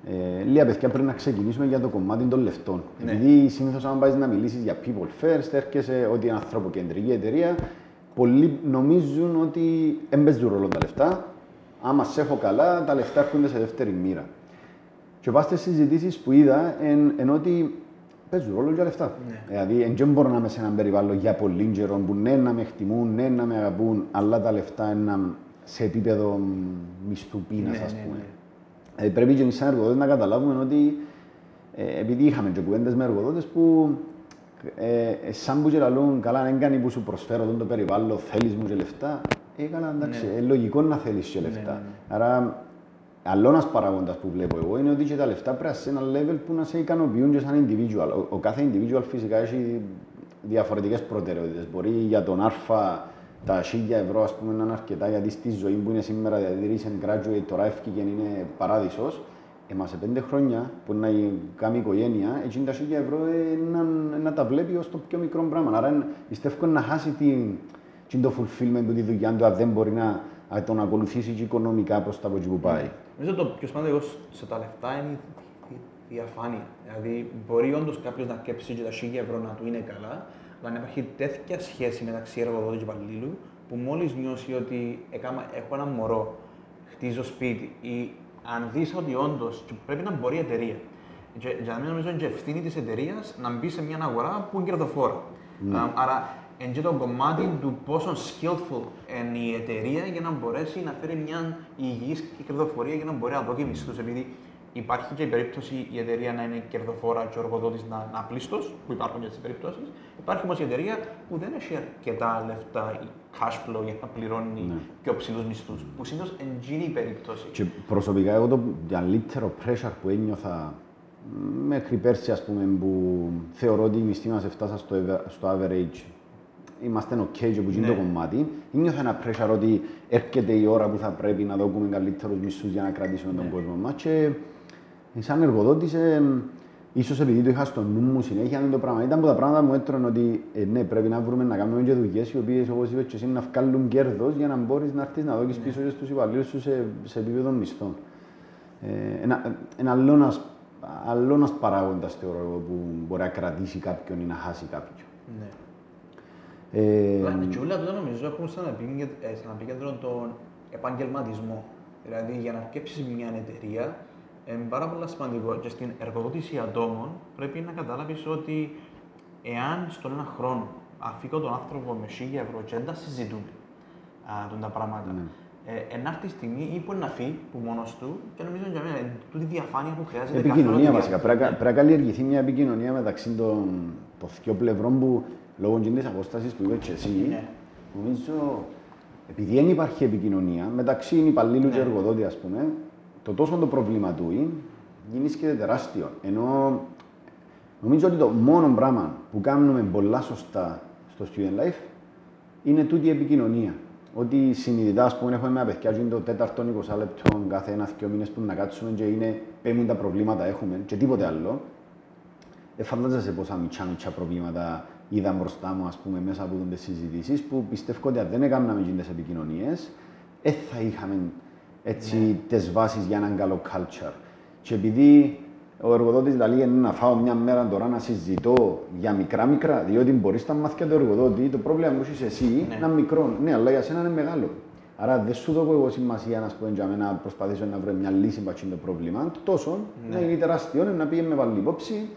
ε, λίγα παιδιά πριν να ξεκινήσουμε για το κομμάτι των λεφτών. Ναι. Επειδή συνήθως, αν πάει να μιλήσει για people first, έρχεσαι ότι είναι ανθρωποκεντρική εταιρεία. Πολλοί νομίζουν ότι δεν παίζουν ρόλο τα λεφτά. Άμα σε έχω καλά, τα λεφτά έρχονται σε δεύτερη μοίρα. Και πάω στις συζητήσεις που είδα εν, εν ότι παίζουν ρόλο για λεφτά. Ναι. Δηλαδή, δεν μπορώ να είμαι σε έναν περιβάλλον για πολύ καιρό που ναι να με εκτιμούν, ναι να με αγαπούν, αλλά τα λεφτά είναι σε επίπεδο μισθουπίνας, ναι, ας πούμε. Ναι, ναι. Δηλαδή, πρέπει και εμείς σαν εργοδότες να καταλάβουμε ότι ε, επειδή είχαμε και κουβέντες με εργοδότες που ε, ε, σαν που και λαλούν, καλά, δεν κάνει που σου προσφέρω τον το περιβάλλον, θέλεις μου και λεφτά. Ε, καλά, εντάξει, ναι. ε, λογικό να θέλεις και λεφτά. Ναι, ναι, ναι. Άρα, άλλο ένας παράγοντας που βλέπω εγώ είναι ότι και τα λεφτά πρέπει σε ένα level που να σε ικανοποιούν και σαν individual. Ο, ο κάθε individual φυσικά έχει διαφορετικές προτεραιότητες. Μπορεί για τον Α τα χίλια ευρώ, ας πούμε, να είναι αρκετά, γιατί στη ζωή που είναι σήμερα, δηλαδή recent graduate, τώρα έφυγε και είναι παράδεισος. Εμάς σε πέντε χρόνια που να κάνει οικογένεια, έτσι τα χίλια ευρώ ε, να, να τα βλέπει ως το πιο μικρό πράγμα. Άρα, πιστεύω να χάσει την. Και το fulfillment του τη δουλειά του, αν δεν μπορεί να τον ακολουθήσει και οικονομικά προς τα που πάει. Νομίζω το πιο σημαντικό σε τα λεφτά είναι η διαφάνεια. Δηλαδή, μπορεί όντως κάποιος να κέψει και τα χίλια ευρώ να του είναι καλά, αλλά να υπάρχει τέτοια σχέση μεταξύ εργοδότη και υπαλλήλου, που μόλις νιώσει ότι έχω ένα μωρό, χτίζω σπίτι, ή αν δει ότι όντως πρέπει να μπορεί η εταιρεία για μένα νομίζω είναι ευθύνη της εταιρείας να μπει σε μια αγορά που είναι κερδοφόρα. Mm. Um, άρα, είναι και το κομμάτι του πόσο skillful είναι η εταιρεία για να μπορέσει να φέρει μια υγιής κερδοφορία για να μπορεί να δώσει μισθούς. Επειδή υπάρχει και η περίπτωση η εταιρεία να είναι κερδοφόρα και ο εργοδότης να είναι απλήστος, που υπάρχουν και τις περιπτώσεις. Υπάρχει όμως η εταιρεία που δεν έχει αρκετά λεφτά ή cash flow για να πληρώνει ναι. πιο ψηλούς μισθούς. Που συνήθως εντζήνει η περίπτωση. Και προσωπικά, εγώ το καλύτερο pressure που ένιωθα μέχρι πέρσι, ας πούμε, που θεωρώ ότι η μισθή μας έφτασα στο, στο average. Είμαστε ok και που γίνει ναι. το κομμάτι. Νιώθω ένα pressure ότι έρχεται η ώρα που θα πρέπει να δώσουμε καλύτερους μισθούς για να κρατήσουμε ναι. τον κόσμο μας. Και σαν εργοδότης, ε, ίσως επειδή το είχα στο νου μου συνέχεια, το πράγμα ήταν που τα πράγματα μου έτρωνε ότι ε, ναι, πρέπει να βρούμε να κάνουμε και δουλειές οι οποίες, όπως είπες και εσύ, να βγάλουν κέρδος για να μπορείς να έρθεις να δώσεις ναι. πίσω και στους υπαλλήλους σου σε, σε επίπεδο μισθών. Ε, ένα ένα άλλο παράγοντας θεωρώ που μπορεί να κρατήσει κάποιον ή να χάσει κάποιον. Ναι. Και όλα αυτά νομίζω έχουν σαν επίκεντρο τον επαγγελματισμό. Δηλαδή, για να αρκέψεις μια εταιρεία, είναι πάρα πολύ σημαντικό και στην εργοδότηση ατόμων πρέπει να καταλάβεις ότι εάν στον ένα χρόνο αφήκω τον άνθρωπο με χίλια ευρώ και δεν τα συζητούμε τα πράγματα, να έρθει η στιγμή ή μπορεί να φύγει που μόνος του και νομίζω για μένα τούτη διαφάνεια που χρειάζεται. Επικοινωνία βασικά. Πρέπει να καλλιεργηθεί μια επικοινωνία μεταξύ των δύο πλευρών που. Λόγω της αποστάσης που είπες και εσύ, ναι. νομίζω, επειδή δεν υπάρχει επικοινωνία μεταξύ υπαλλήλου ναι. και εργοδότη, ας πούμε, το τόσο το πρόβλημα του γίνεται τεράστιο. Ενώ νομίζω ότι το μόνο πράγμα που κάνουμε πολλά σωστά στο Student Life είναι τούτη η επικοινωνία. Ότι συνειδητά, ας πούμε, έχουμε μια παιδιά και είναι το τέταρτο είκοσι λεπτό κάθε ένα-δύο μήνες που να κάτσουμε και είναι πέμπουν τα προβλήματα έχουμε και τίποτε άλλο. Ε, φαντάζεσαι πόσα μητσά-μητσά προβλήματα είδα μπροστά μου, ας πούμε, μέσα από τις συζητήσεις που πιστεύω ότι αν δεν έκαναμε γίνοντες επικοινωνίες, δεν θα είχαμε έτσι ναι. τις βάσεις για έναν καλό culture. Και επειδή ο εργοδότης λέει δηλαδή, να φάω μια μέρα τώρα να συζητώ για μικρά-μικρά, διότι μπορείς να μάθει και το εργοδότη, το πρόβλημα που έχεις εσύ ναι. ένα μικρό, ναι, αλλά για σένα είναι μεγάλο. Άρα δεν σου δω εγώ σημασία να, πούμε, για μένα, να προσπαθήσω να βρω μια λύση για το πρόβλημα, τόσο ναι. να γίνει τεράστιο, να πήγε με βάλει υπόψη.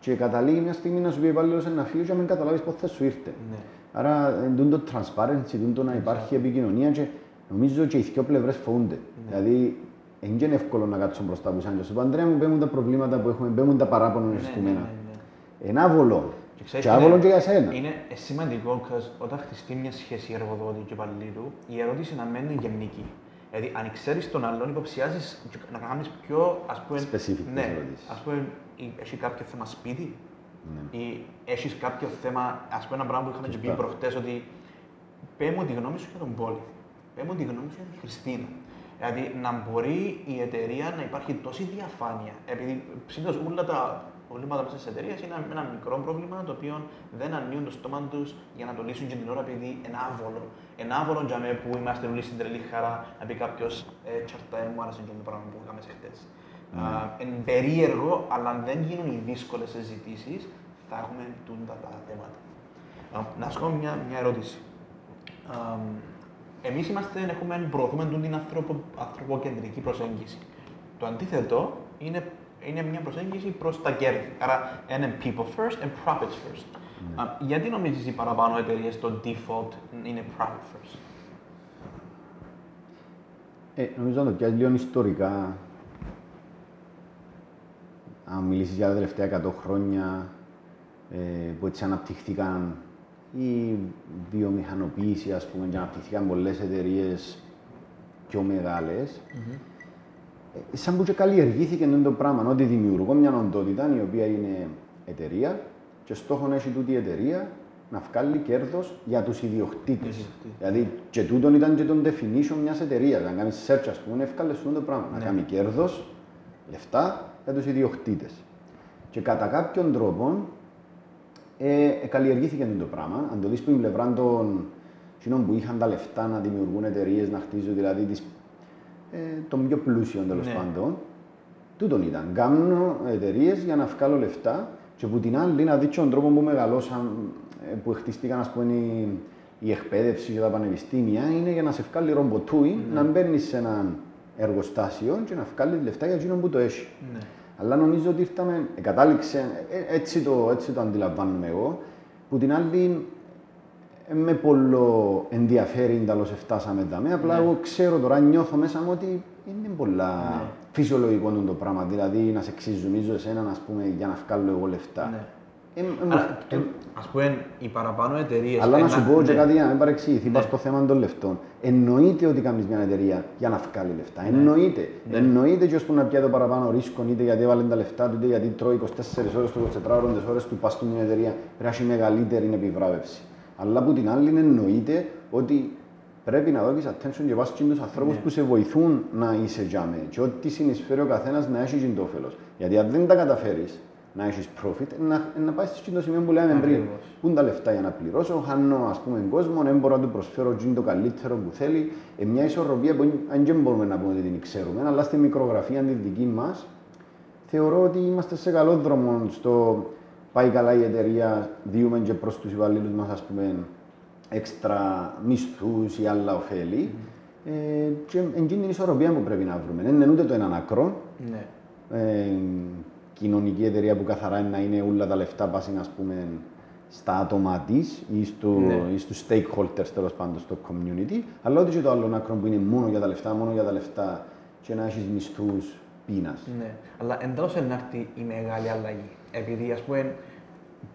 Και καταλήγει μια στιγμή να σου πει πάλι σε ένα φίλο και να μην καταλάβεις πώς θα σου ήρθε. Ναι. Άρα, το transparency, το να υπάρχει επικοινωνία και νομίζω και οι δύο πλευρές φοβούνται. Ναι. Δηλαδή, δεν είναι εύκολο να κάτσουν μπροστά από εσάς. Του Αντρέα μου παίρνουν τα προβλήματα που έχουμε, παίρνουν τα παράπονα ναι, ναι, ναι, ναι. Είναι άβολο. Και, ξέρεις, και άβολο είναι, και για σένα. Είναι σημαντικό όταν χτιστεί μια σχέση εργοδότη και υπαλλήλου, η ερώτηση να μένει γενική. Δηλαδή, αν ξέρεις τον άλλον, υποψιάζεις να κάνεις πιο, ας πούμε, ναι, ας πούμε, έχει κάποιο θέμα σπίτι ναι. ή έχεις κάποιο θέμα, ας πούμε, ένα πράγμα που είχαμε πει προχτές, ότι πέ μου τη γνώμη σου για τον Πόλη, πέ μου τη γνώμη σου για την Χριστίνα. Δηλαδή, να μπορεί η εταιρεία να υπάρχει τόση διαφάνεια, επειδή συνήθως όλα τα προβλήματα μέσα στις εταιρείες είναι ένα μικρό πρόβλημα το οποίο δεν ανοίγουν το στόμα τους για να το λύσουν και την ώρα επειδή είναι άβολο. Είναι άβολο για μένα που είμαστε όλοι στην τρελή χαρά να πει κάποιος ε, τσαρτά, μου άρεσε και το πράγμα που έκαμε χτες. Mm. Uh, είναι περίεργο, αλλά αν δεν γίνουν οι δύσκολες συζητήσεις, θα έχουμε τούντα τα θέματα. Uh, να σου κάνω μια, μια ερώτηση. Uh, εμείς προωθούμε την ανθρωπο, ανθρωποκεντρική προσέγγιση. Το αντίθετο είναι είναι μια προσέγγιση προς τα κέρδη. Άρα, είναι people first and profits first. Mm. Uh, γιατί νομίζεις οι παραπάνω εταιρείες το default είναι profit first? Ε, νομίζω να το πιάσεις λίγο ιστορικά. Αν μιλήσεις για τα τελευταία εκατό χρόνια ε, που έτσι αναπτυχθήκαν η βιομηχανοποίηση, ας πούμε, και αναπτυχθήκαν πολλές εταιρείες πιο μεγάλες, mm-hmm. σαν που και καλλιεργήθηκε το πράγμα, ότι δημιουργώ μια οντότητα η οποία είναι εταιρεία και στόχο να έχει τούτη η εταιρεία να βγάλει κέρδος για τους ιδιοκτήτες. Δηλαδή, και τούτον ήταν και το definition μιας εταιρείας. Να κάνει search, ας πούμε, εύκολα σου το πράγμα. Ναι. Να κάνει κέρδος, λεφτά για τους ιδιοκτήτες. Και κατά κάποιον τρόπο ε, ε, καλλιεργήθηκε το πράγμα. Αν το δεις από την πλευρά των κοινών που είχαν τα λεφτά να δημιουργούν εταιρείες, να χτίζουν δηλαδή τις. Των πιο πλούσιων τέλος ναι. πάντων. Τούτον ήταν. Κάνω εταιρείες για να βγάλω λεφτά και από την άλλη να δείξω τον τρόπο που μεγαλώσαν, που χτίστηκαν, ας πούμε, η, η εκπαίδευση και τα πανεπιστήμια, είναι για να σε βγάλει ρομποτούι, ναι. να μπαίνεις σε ένα εργοστάσιο και να βγάλει λεφτά για εκείνον που το έχει. Ναι. Αλλά νομίζω ότι ήρθαμε, κατάληξε, έτσι το, έτσι το αντιλαμβάνομαι εγώ, που την άλλη με πολλό ενδιαφέρει εντάλλως εφτάσαμε τα με, απλά ναι. εγώ ξέρω τώρα, νιώθω μέσα μου ότι είναι πολλά ναι. φυσιολογικό το πράγμα, δηλαδή να σε ξυζουμίζω εσένα, ας πούμε, για να βγάλω εγώ λεφτά. Ναι. Ε, ε, αλλά, το... ε, ας πούμε, οι παραπάνω εταιρείες... Αλλά να σου πω και κάτι για να μην παρεξηγηθεί, είπα στο θέμα των λεφτών. Εννοείται ότι κάνεις μια εταιρεία για να βγάλει λεφτά. Ναι. Εννοείται. Ναι. Εννοείται και ώστε να πιάει το παραπάνω ρίσκο, είτε γιατί έβαλε τα λεφτά του, είτε γιατί τρώει είκοσι τέσσερις ώρες, είκοσι τέσσερις ώρες, ώρες του πας στην εταιρεία. Πρέπει να έχει μεγαλύτερη επιβράβευση. Αλλά από την άλλη, εννοείται ότι πρέπει να δώσεις attention και βάσεις τους ανθρώπους ναι. που σε βοηθούν να είσαι τζάμε. Και ό,τι συνεισφέρει ο καθένας να έχει το όφελος. Γιατί αν δεν τα καταφέρεις, να έχεις profit, να, να πάει στο σημείο που λέμε πριν. Πού είναι τα λεφτά για να πληρώσω, χάνω ας πούμε κόσμο, δεν μπορώ να του προσφέρω το καλύτερο που θέλει. Ε, μια ισορροπία που αν και μπορούμε να πούμε ότι την ξέρουμε, αλλά στη μικρογραφία τη δική μας, θεωρώ ότι είμαστε σε καλό δρόμο στο πάει καλά η εταιρεία, διούμε και προς τους υπαλλήλους μας ας πούμε έξτρα μισθούς ή άλλα ωφέλη. Mm. Ε, και εκείνη την ισορροπία που πρέπει να βρούμε. Δεν είναι ούτε το έναν ακρό. Ναι. Ε, κοινωνική εταιρεία που καθαρά είναι να είναι όλα τα λεφτά πάσουν ας πούμε στα άτομα της ή, στο, ναι. ή στους stakeholders τέλος πάντων στο community, αλλά ό,τι και το άλλο άκρο που είναι μόνο για τα λεφτά, μόνο για τα λεφτά και να έχεις μισθούς πείνας. Ναι, αλλά εντός ενάρτη η μεγάλη αλλαγή, επειδή ας πούμε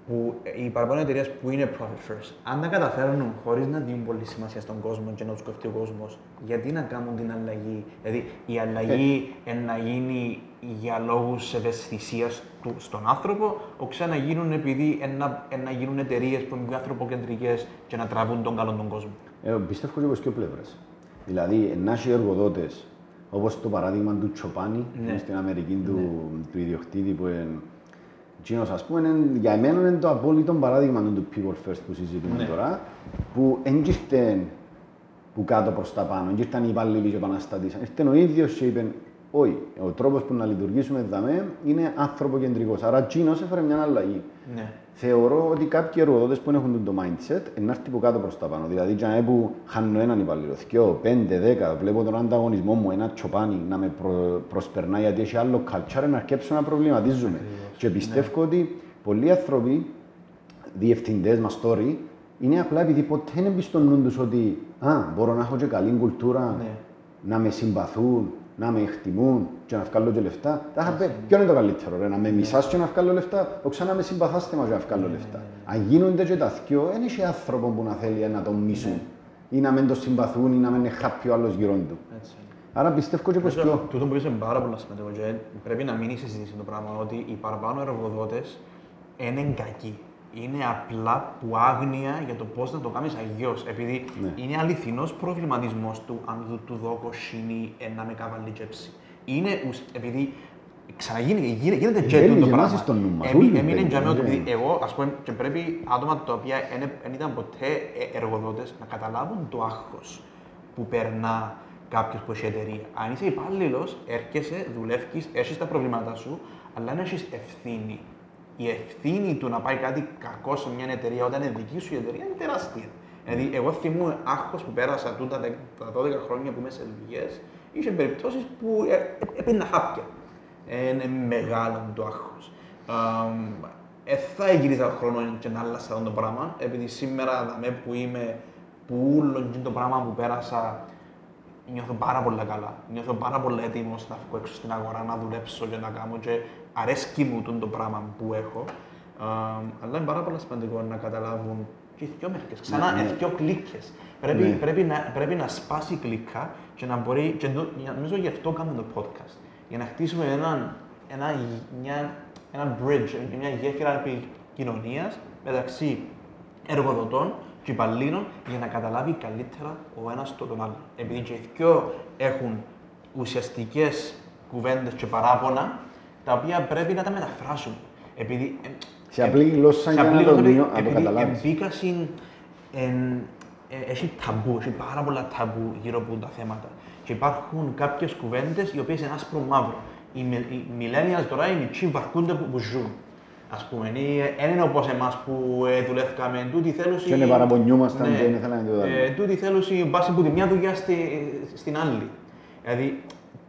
που οι παραπάνω εταιρείες που είναι profit first, αν τα καταφέρνουν χωρίς να δίνουν πολύ σημασία στον κόσμο και να τους κοφτεί ο κόσμος, γιατί να κάνουν την αλλαγή, δηλαδή η αλλαγή ε. να γίνει για λόγους ευαισθησίας του, στον άνθρωπο, ο ξαναγίνουν επειδή να, να γίνουν εταιρείες που είναι ανθρωποκεντρικές και να τραβούν τον καλό τον κόσμο. Ε, πιστεύω και από τις δύο πλευρές. Δηλαδή, να έχει εργοδότες, όπως το παράδειγμα του Τσοπάνη, ναι. στην Αμερική ναι. του, του ιδιοκτήτη που είναι Ginos, ας πούμε, για εμένα είναι το απόλυτο παράδειγμα του People First που συζητούμε ναι. τώρα, που έγκυρθεν που κάτω προς τα πάνω, έγκυρθαν οι υπάλληλοι και επαναστατήσαν, έγκυρθεν ο ίδιος και είπαν, όχι, ο τρόπος που να λειτουργήσουμε δαμέ είναι ανθρωποκεντρικός. Άρα, Ginos έφερε μια αλλαγή. Ναι. Θεωρώ ότι κάποιοι εργοδότες που έχουν το mindset να έρθει που κάτω προς τα πάνω. Δηλαδή, για που χάνω έναν υπαλληλό, δυο, πέντε, δέκα, βλέπω τον ανταγωνισμό μου, ένα Τσοπάνι να με προ... προσπερνάει γιατί έχει άλλο culture, να αρκέψω να προβληματίζουμε. Ναι. Και πιστεύω ναι. ότι πολλοί άνθρωποι, διευθυντές μας τώρα, είναι απλά επειδή ποτέ δεν εμπιστονούν τους ότι α, μπορώ να έχω και καλή κουλτούρα, ναι. να με συμπαθούν, να με εκτιμούν και να βγάλω και λεφτά. Ποιο είναι το καλύτερο, ρε, να με μισάς και να βγάλω λεφτά, όχι να με συμπαθάστε μαζί να βγάλω λεφτά. Αν γίνονται και τα δυο, δεν έχει άνθρωπο που να θέλει να τον μισούν ή να μην τον συμπαθούν ή να μην είναι χάπιο άλλο γύρω του. Άρα πιστεύω και πως πιο. Τούτο που είσαι πάρα πολύ σημαντικό, και πρέπει να μείνει συζήτηση το πράγμα ότι οι παραπάνω εργοδότες είναι κακοί. Είναι απλά που άγνοια για το πώς να το κάνεις αγιώς. Επειδή ναι. είναι αληθινός προβληματισμός του αν του δώκω σινή να με καβαλίτσεψει. Είναι επειδή ξαναγίνεται, γίνεται και το πράγμα. Εμείνε για μένα ότι εγώ, ας πούμε, και πρέπει άτομα τα οποία δεν ήταν ποτέ εργοδότες να καταλάβουν το άγχος που περνά κάποιος που έχει εταιρεία. Αν είσαι υπάλληλος, έρχεσαι, δουλεύεις, έχεις τα προβλήματα σου, αλλά αν έχεις ευθύνη. Η ευθύνη του να πάει κάτι κακό σε μια εταιρεία όταν είναι δική σου η εταιρεία είναι τεράστια. Δηλαδή, εγώ θυμούμαι άγχος που πέρασα τούτα τα δώδεκα χρόνια που είμαι σε δουλειές, είχε περιπτώσεις που έπαιρνα χάπια. Είναι μεγάλο το άγχος. Ε, θα γυρίζα χρόνο και να άλλασα αυτό το πράγμα, επειδή σήμερα δαμέ που είμαι, που όλο το πράγμα που πέρασα, νιώθω πάρα πολύ καλά. Νιώθω πάρα πολύ έτοιμος να βγω έξω στην αγορά, να δουλέψω και να κάνω. Και αρέσκει μου το πράγμα που έχω. Uh, αλλά είναι πάρα πολύ σημαντικό να καταλάβουν και οι δυο μερικές. Ξανά, ναι, ναι. δυο κλίκες. Πρέπει, ναι. πρέπει, να, πρέπει να σπάσει η κλίκα και να μπορεί. Και νομίζω γι' αυτό κάνουμε το podcast. Για να χτίσουμε ένα, ένα, μια, ένα bridge, μια γέφυρα επικοινωνίας μεταξύ εργοδοτών και υπαλλήλων για να καταλάβει καλύτερα ο ένας το τον άλλο. Επειδή και οι δυο έχουν ουσιαστικές κουβέντες και παράπονα, τα οποία πρέπει να τα μεταφράσουν. Επειδή, σε απλή γλώσσα για να το καταλάβεις. Επειδή έχει ταμπού, έχει πάρα πολλά ταμπού γύρω από τα θέματα. Και υπάρχουν κάποιες κουβέντες οι οποίες είναι άσπρο μαύρο. Οι millennials τώρα οι μητσοί βαρκούνται που ζουν. Ας πούμε, δεν είναι όπως εμάς που δουλεύκαμε. Και είναι παραπονιούμασταν και δεν ήθελα να το δούμε. Τούτη θέλωση βάσει από τη μια δουλειά στην άλλη. Δηλαδή,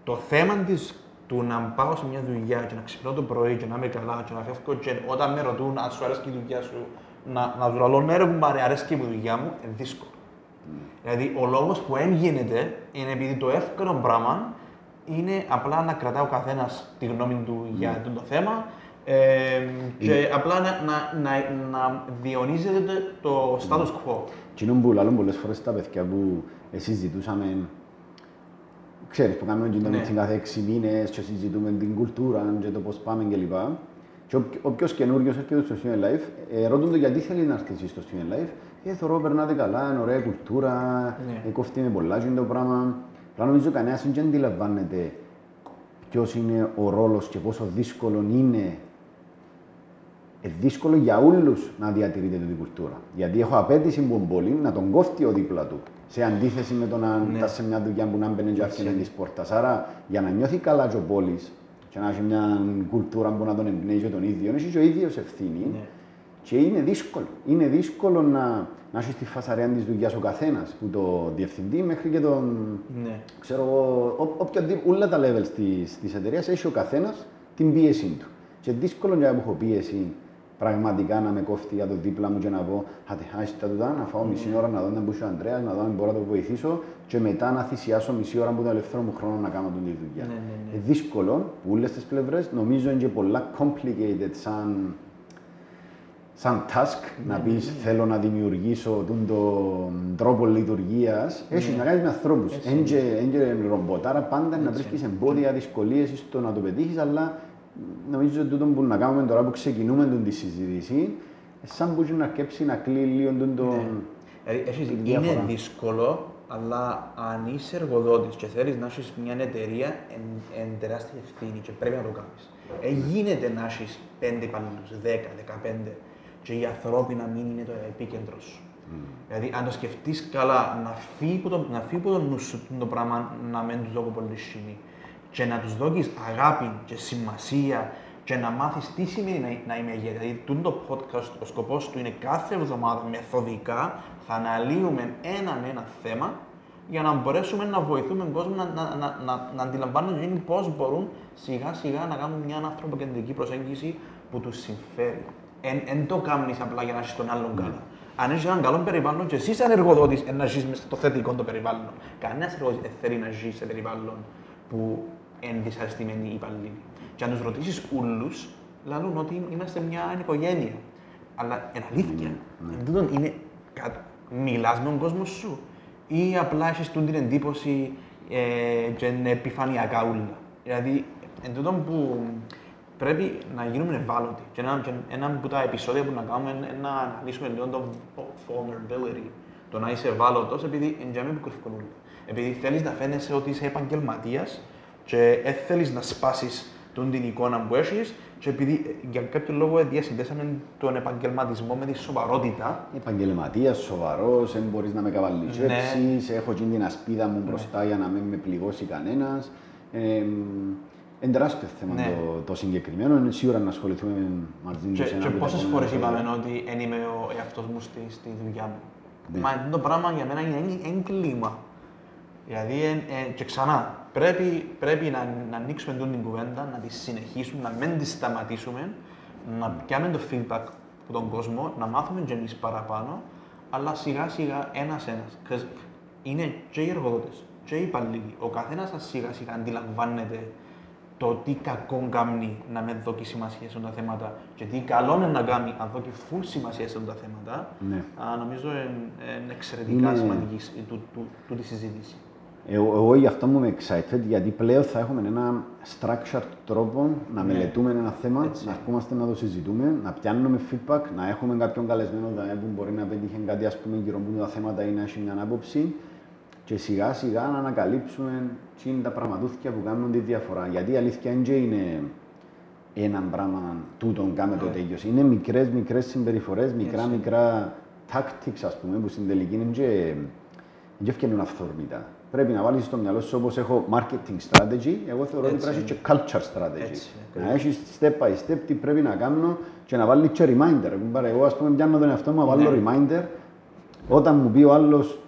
το θέμα της του να πάω σε μια δουλειά και να ξυπνώ το πρωί και να είμαι καλά και να φεύγω και όταν με ρωτούν αν σου αρέσει η δουλειά σου, να, να δουλαλώ μέρος που μου αρέσει και η δουλειά μου, είναι δύσκολο. Mm. Δηλαδή, ο λόγος που δεν γίνεται είναι επειδή το εύκολο πράγμα είναι απλά να κρατά ο καθένας τη γνώμη του mm. για το θέμα ε, και είναι... απλά να, να, να, να διονύζεται το status quo. Τι είναι που λαλούν πολλές φορές τα παιδιά που συζητούσαμε. Ξέρεις, που κάνουμε την ναι. κάθε έξι μήνες και συζητούμε την κουλτούρα και το πώς πάμε κλπ. Και όποιος καινούριος έρχεται στο Student Life, ε, ρώτουν το γιατί θέλει να έρθει στο Student Life. Ε, θεωρώ, περνάτε καλά, είναι ωραία κουλτούρα, ναι. ε, κόφτει με πολλά και το πράγμα. Πλά νομίζω κανένας δεν αντιλαμβάνεται ποιος είναι ο ρόλος και πόσο δύσκολο είναι. Ε, δύσκολο για όλους να διατηρείται την κουλτούρα. Γιατί έχω απέτηση που μπορεί να τον κόφτει ο δίπλα του. Σε αντίθεση με το να ναι. τας σε μια δουλειά που να μπαινε και αφήνε της πόρτας. Άρα, για να νιώθει καλά και ο πόλης και να έχει μια κουλτούρα που να τον εμπνέει και τον ίδιο, έχει και ο ίδιος ευθύνη ναι. και είναι δύσκολο. Είναι δύσκολο να, να έχει τη φασαρία της δουλειάς ο καθένας, που το διευθυντή μέχρι και τον... Ναι. ξέρω εγώ, όλα τα levels της, της εταιρείας έχει ο καθένας την πίεση του. Και δύσκολο για να έχω πίεση πραγματικά να με κόφτει για το δίπλα μου και να πω «Χατεχάστε τα να φάω μισή ώρα να δω να μπούσει ο Ανδρέας, να δω αν μπορώ να το βοηθήσω και μετά να θυσιάσω μισή ώρα που τον ελεύθερο μου χρόνο να κάνω την δουλειά». Ναι, ναι, ναι. Δύσκολο, που όλες τις πλευρές, νομίζω είναι και πολλά complicated σαν, σαν task, ναι, να πεις ναι, ναι. θέλω να δημιουργήσω τον τρόπο λειτουργίας. Ναι. Έχεις να κάνεις με ανθρώπους, είναι και ρομποτάρα, πάντα έτσι, να βρίσκεις εμπόδια, δυσκολίες στο να το πετύχεις, αλλά νομίζω ότι τούτο που να κάνουμε τώρα που ξεκινούμε τη συζήτηση, σαν που να αρκέψει να κλείει λίγο το... ναι. Είναι δύσκολο, αλλά αν είσαι εργοδότης και θέλεις να έχεις μια εταιρεία, εν, εν τεράστια ευθύνη και πρέπει να το κάνεις. Ε, γίνεται να έχεις πέντε υπαλλήλους, δέκα, δεκαπέντε και οι ανθρώποι να μην είναι το επίκεντρο σου. Mm. Δηλαδή, αν το σκεφτείς καλά, να φύγει από το νου σου το πράγμα, να μην τους δω πολύ σημείο. Και να τους δώσεις αγάπη και σημασία και να μάθεις τι σημαίνει να είμαι ηγέτης. Δηλαδή, το podcast, ο σκοπός του είναι κάθε εβδομάδα μεθοδικά θα αναλύουμε έναν ένα θέμα για να μπορέσουμε να βοηθούμε τον κόσμο να, να, να, να, να αντιλαμβάνουν πώς μπορούν σιγά σιγά να κάνουν μια ανθρωποκεντρική προσέγγιση που τους συμφέρει. Εν το κάνεις απλά για να έχεις τον άλλον καλά. Αν έχεις έναν καλό περιβάλλον και εσύ σαν εργοδότης να ζεις μέσα στο θετικό το περιβάλλον. Κανένας εργοδότης δεν θέλει να ζει σε περιβάλλον που είναι δυσαρεστημένοι οι υπαλλήλοι. Και αν τους ρωτήσεις όλους, λαλούν ότι είμαστε μια οικογένεια. Αλλά είναι αλήθεια. Mm. Είναι κα... μιλάς με τον κόσμο σου ή απλά έχεις την εντύπωση ε, και είναι επιφανειακά όλα. Δηλαδή, εν τούτο που πρέπει να γίνουμε ευάλωτοι. Και ένα, και ένα από τα επεισόδια που να κάνουμε είναι να αναλύσουμε λίγο το vulnerability, το να είσαι ευάλωτος, επειδή εντιαμεί επικουρφικολούν. Επειδή θέλεις να φαίνεσαι ότι είσαι επαγγελματίας και δεν θέλεις να σπάσεις τον την εικόνα που έχεις και επειδή για κάποιο λόγο διασυνδέσαμε τον επαγγελματισμό με τη σοβαρότητα. Επαγγελματίας, σοβαρός, δεν μπορείς να με καβαλιζέψεις, ναι. έχω την ασπίδα μου μπροστά ναι. για να μην με πληγώσει κανένας. Ε, Είναι τεράστιο θέμα ναι. το, το συγκεκριμένο, είναι σίγουρα να ασχοληθούμε μαζί του. Και, και πόσες φορές είπαμε ότι δεν είμαι ο εαυτός μου στη, στη δουλειά μου. Ναι. Μα το πράγμα για μένα είναι εν κλίμα. Δηλαδή, ε, ε, και ξανά, πρέπει, πρέπει να, να ανοίξουμε την κουβέντα, να τη συνεχίσουμε, να μην τη σταματήσουμε, να πιάμε το feedback από τον κόσμο, να μάθουμε και εμείς παραπάνω, αλλά σιγά σιγά ένας-ένας. Είναι και οι εργοδότες και οι υπαλλήλοι. Ο καθένας σιγά σιγά αντιλαμβάνεται το τι κακό κάνει να με δώσει σημασία σε τα θέματα και τι καλό είναι να κάνει να δώσει full σημασία σε τα θέματα, ναι. Α, νομίζω είναι εξαιρετικά είναι... σημαντική του, του, του, τη συζήτηση. Εγώ, εγώ γι' αυτό μου είμαι excited, γιατί πλέον θα έχουμε ένα structured τρόπο να ναι. μελετούμε ένα θέμα, έτσι. Να αρχόμαστε να το συζητούμε, να πιάνουμε feedback, να έχουμε κάποιον καλεσμένο που μπορεί να πετύχει κάτι ας πούμε γύρω από τα θέματα ή να έχει μια άποψη και σιγά σιγά να ανακαλύψουμε τι είναι τα πραγματούθηκια που κάνουν τη διαφορά. Γιατί η αλήθεια δεν είναι ένα πράγμα τούτον κάμε το τέτοιος. Είναι μικρές μικρές συμπεριφορές, μικρά έτσι. Μικρά tactics ας πούμε που στην τελική είναι και... δεν φτιάχνουν αυθόρμητα. Πρέπει να βάλεις στο μυαλό σου όπως έχω marketing strategy, εγώ θεωρώ ότι πρέπει να έχεις και culture strategy. Έτσι, να έχεις step by step τι πρέπει να κάνω και να βάλεις και reminder. Εγώ ας πούμε πιάνω τον εαυτό μου, βάλω ναι. reminder. Όταν μου πει ο άλλος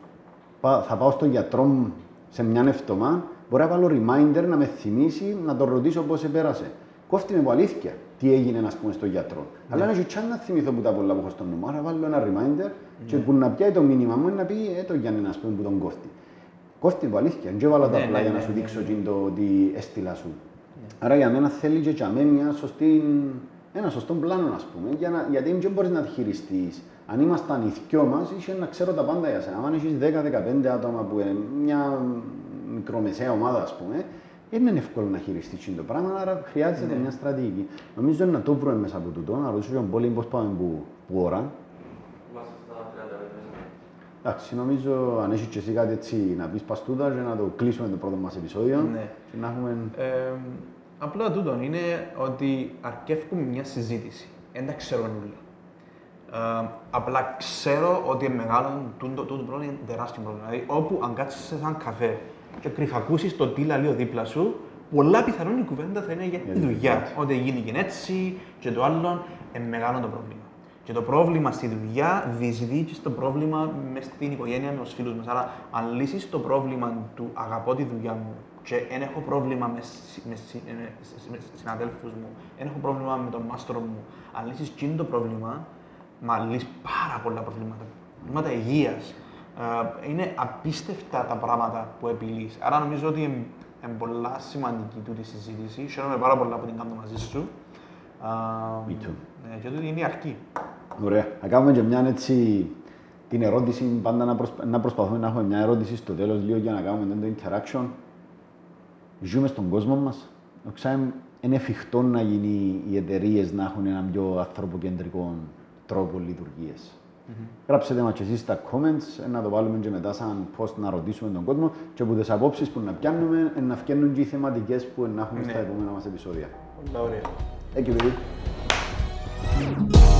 θα πάω στον γιατρό μου σε μια νεύτωμα, Μπορώ να βάλω reminder να με θυμίσει, να τον ρωτήσω πώς επέρασε. Κόφτει με από αλήθεια τι έγινε, α πούμε, στον γιατρό. Yeah. Αλλά να ζητήσω να θυμηθώ που τα πολλά που έχω στον νου. Άρα βάλω ένα reminder, yeah. και που να πιάει το μήνυμα μου να πει ε, το Γιάννη, α πούμε, που τον κόφτει. Κόφτει από αλήθεια. Δεν βάλω τα πλάγια να σου δείξω ότι έστειλα σου. Άρα για μένα θέλει και για μένα μια σωστή. Ένα σωστό πλάνο, α πούμε, για να, γιατί δεν μπορεί να χειριστεί. Αν ήμασταν οι δυο μα, είσαι να ξέρω τα πάντα για σένα. Αν έχει δέκα με δεκαπέντε άτομα που είναι μια μικρομεσαία ομάδα, α πούμε, δεν είναι εύκολο να χειριστεί το πράγμα, άρα χρειάζεται mm. μια στρατηγική. Νομίζω να το βρούμε μέσα από τούτο, να ρωτήσω τον Πόλη πώ πάμε που, που ώρα. Είμαστε στα τριάντα πέντε. Εντάξει, νομίζω αν έχει και εσύ κάτι έτσι να πει παστούτα, να το κλείσουμε το πρώτο μα επεισόδιο. Ναι. Και να έχουμε... ε, απλά τούτο είναι ότι αρκεύκουμε μια συζήτηση. Δεν τα ξέρω όλα. Ε, απλά ξέρω ότι μεγάλο τούτο το πρόβλημα είναι τεράστιο πρόβλημα. Δηλαδή, όπου αν κάτσεις σε έναν καφέ και κρυφακούσεις το τι λέει ο δίπλα σου, πολλά πιθανόν η κουβέντα θα είναι για τη δουλειά. Ότι γίνηκε έτσι και το άλλο, είναι μεγάλο το πρόβλημα. Και το πρόβλημα στη δουλειά διεισδύει στο πρόβλημα μες στην οικογένεια, με τους φίλους μας. Άρα, αν λύσεις το πρόβλημα του αγαπώ τη δουλειά μου, και δεν έχω πρόβλημα με, συ, με, συ, με, συ, με συναδέλφους μου, δεν έχω πρόβλημα με τον μάστρο μου. Αν λύσεις εκείνο το πρόβλημα, μα λύσεις πάρα πολλά προβλήματα. Προβλήματα υγείας. Ε, είναι απίστευτα τα πράγματα που επιλύσεις. Άρα νομίζω ότι είναι ε, ε, πολλά σημαντική τούτη συζήτηση. Χαίρομαι πάρα πολλά που την κάνω μαζί σου. Ε, ε, και ότι είναι η αρχή. Ωραία. Θα κάνουμε και μια έτσι... την ερώτηση, πάντα να, προσπα... να προσπαθούμε να έχουμε μια ερώτηση στο τέλος λίγο για να κάνουμε το interaction. Ζούμε στον κόσμο μας. Είναι εφικτό να γίνει οι εταιρείες να έχουν έναν πιο ανθρωποκεντρικό τρόπο λειτουργίας. Mm-hmm. Γράψετε μας και εσείς στα comments, να το βάλουμε και μετά σαν post να ρωτήσουμε τον κόσμο και από τις απόψεις που να πιάνουμε να βγαίνουν και οι θεματικές που να έχουμε mm-hmm. στα επόμενα μας επεισόδια. Πολύ ωραία. Thank you, baby.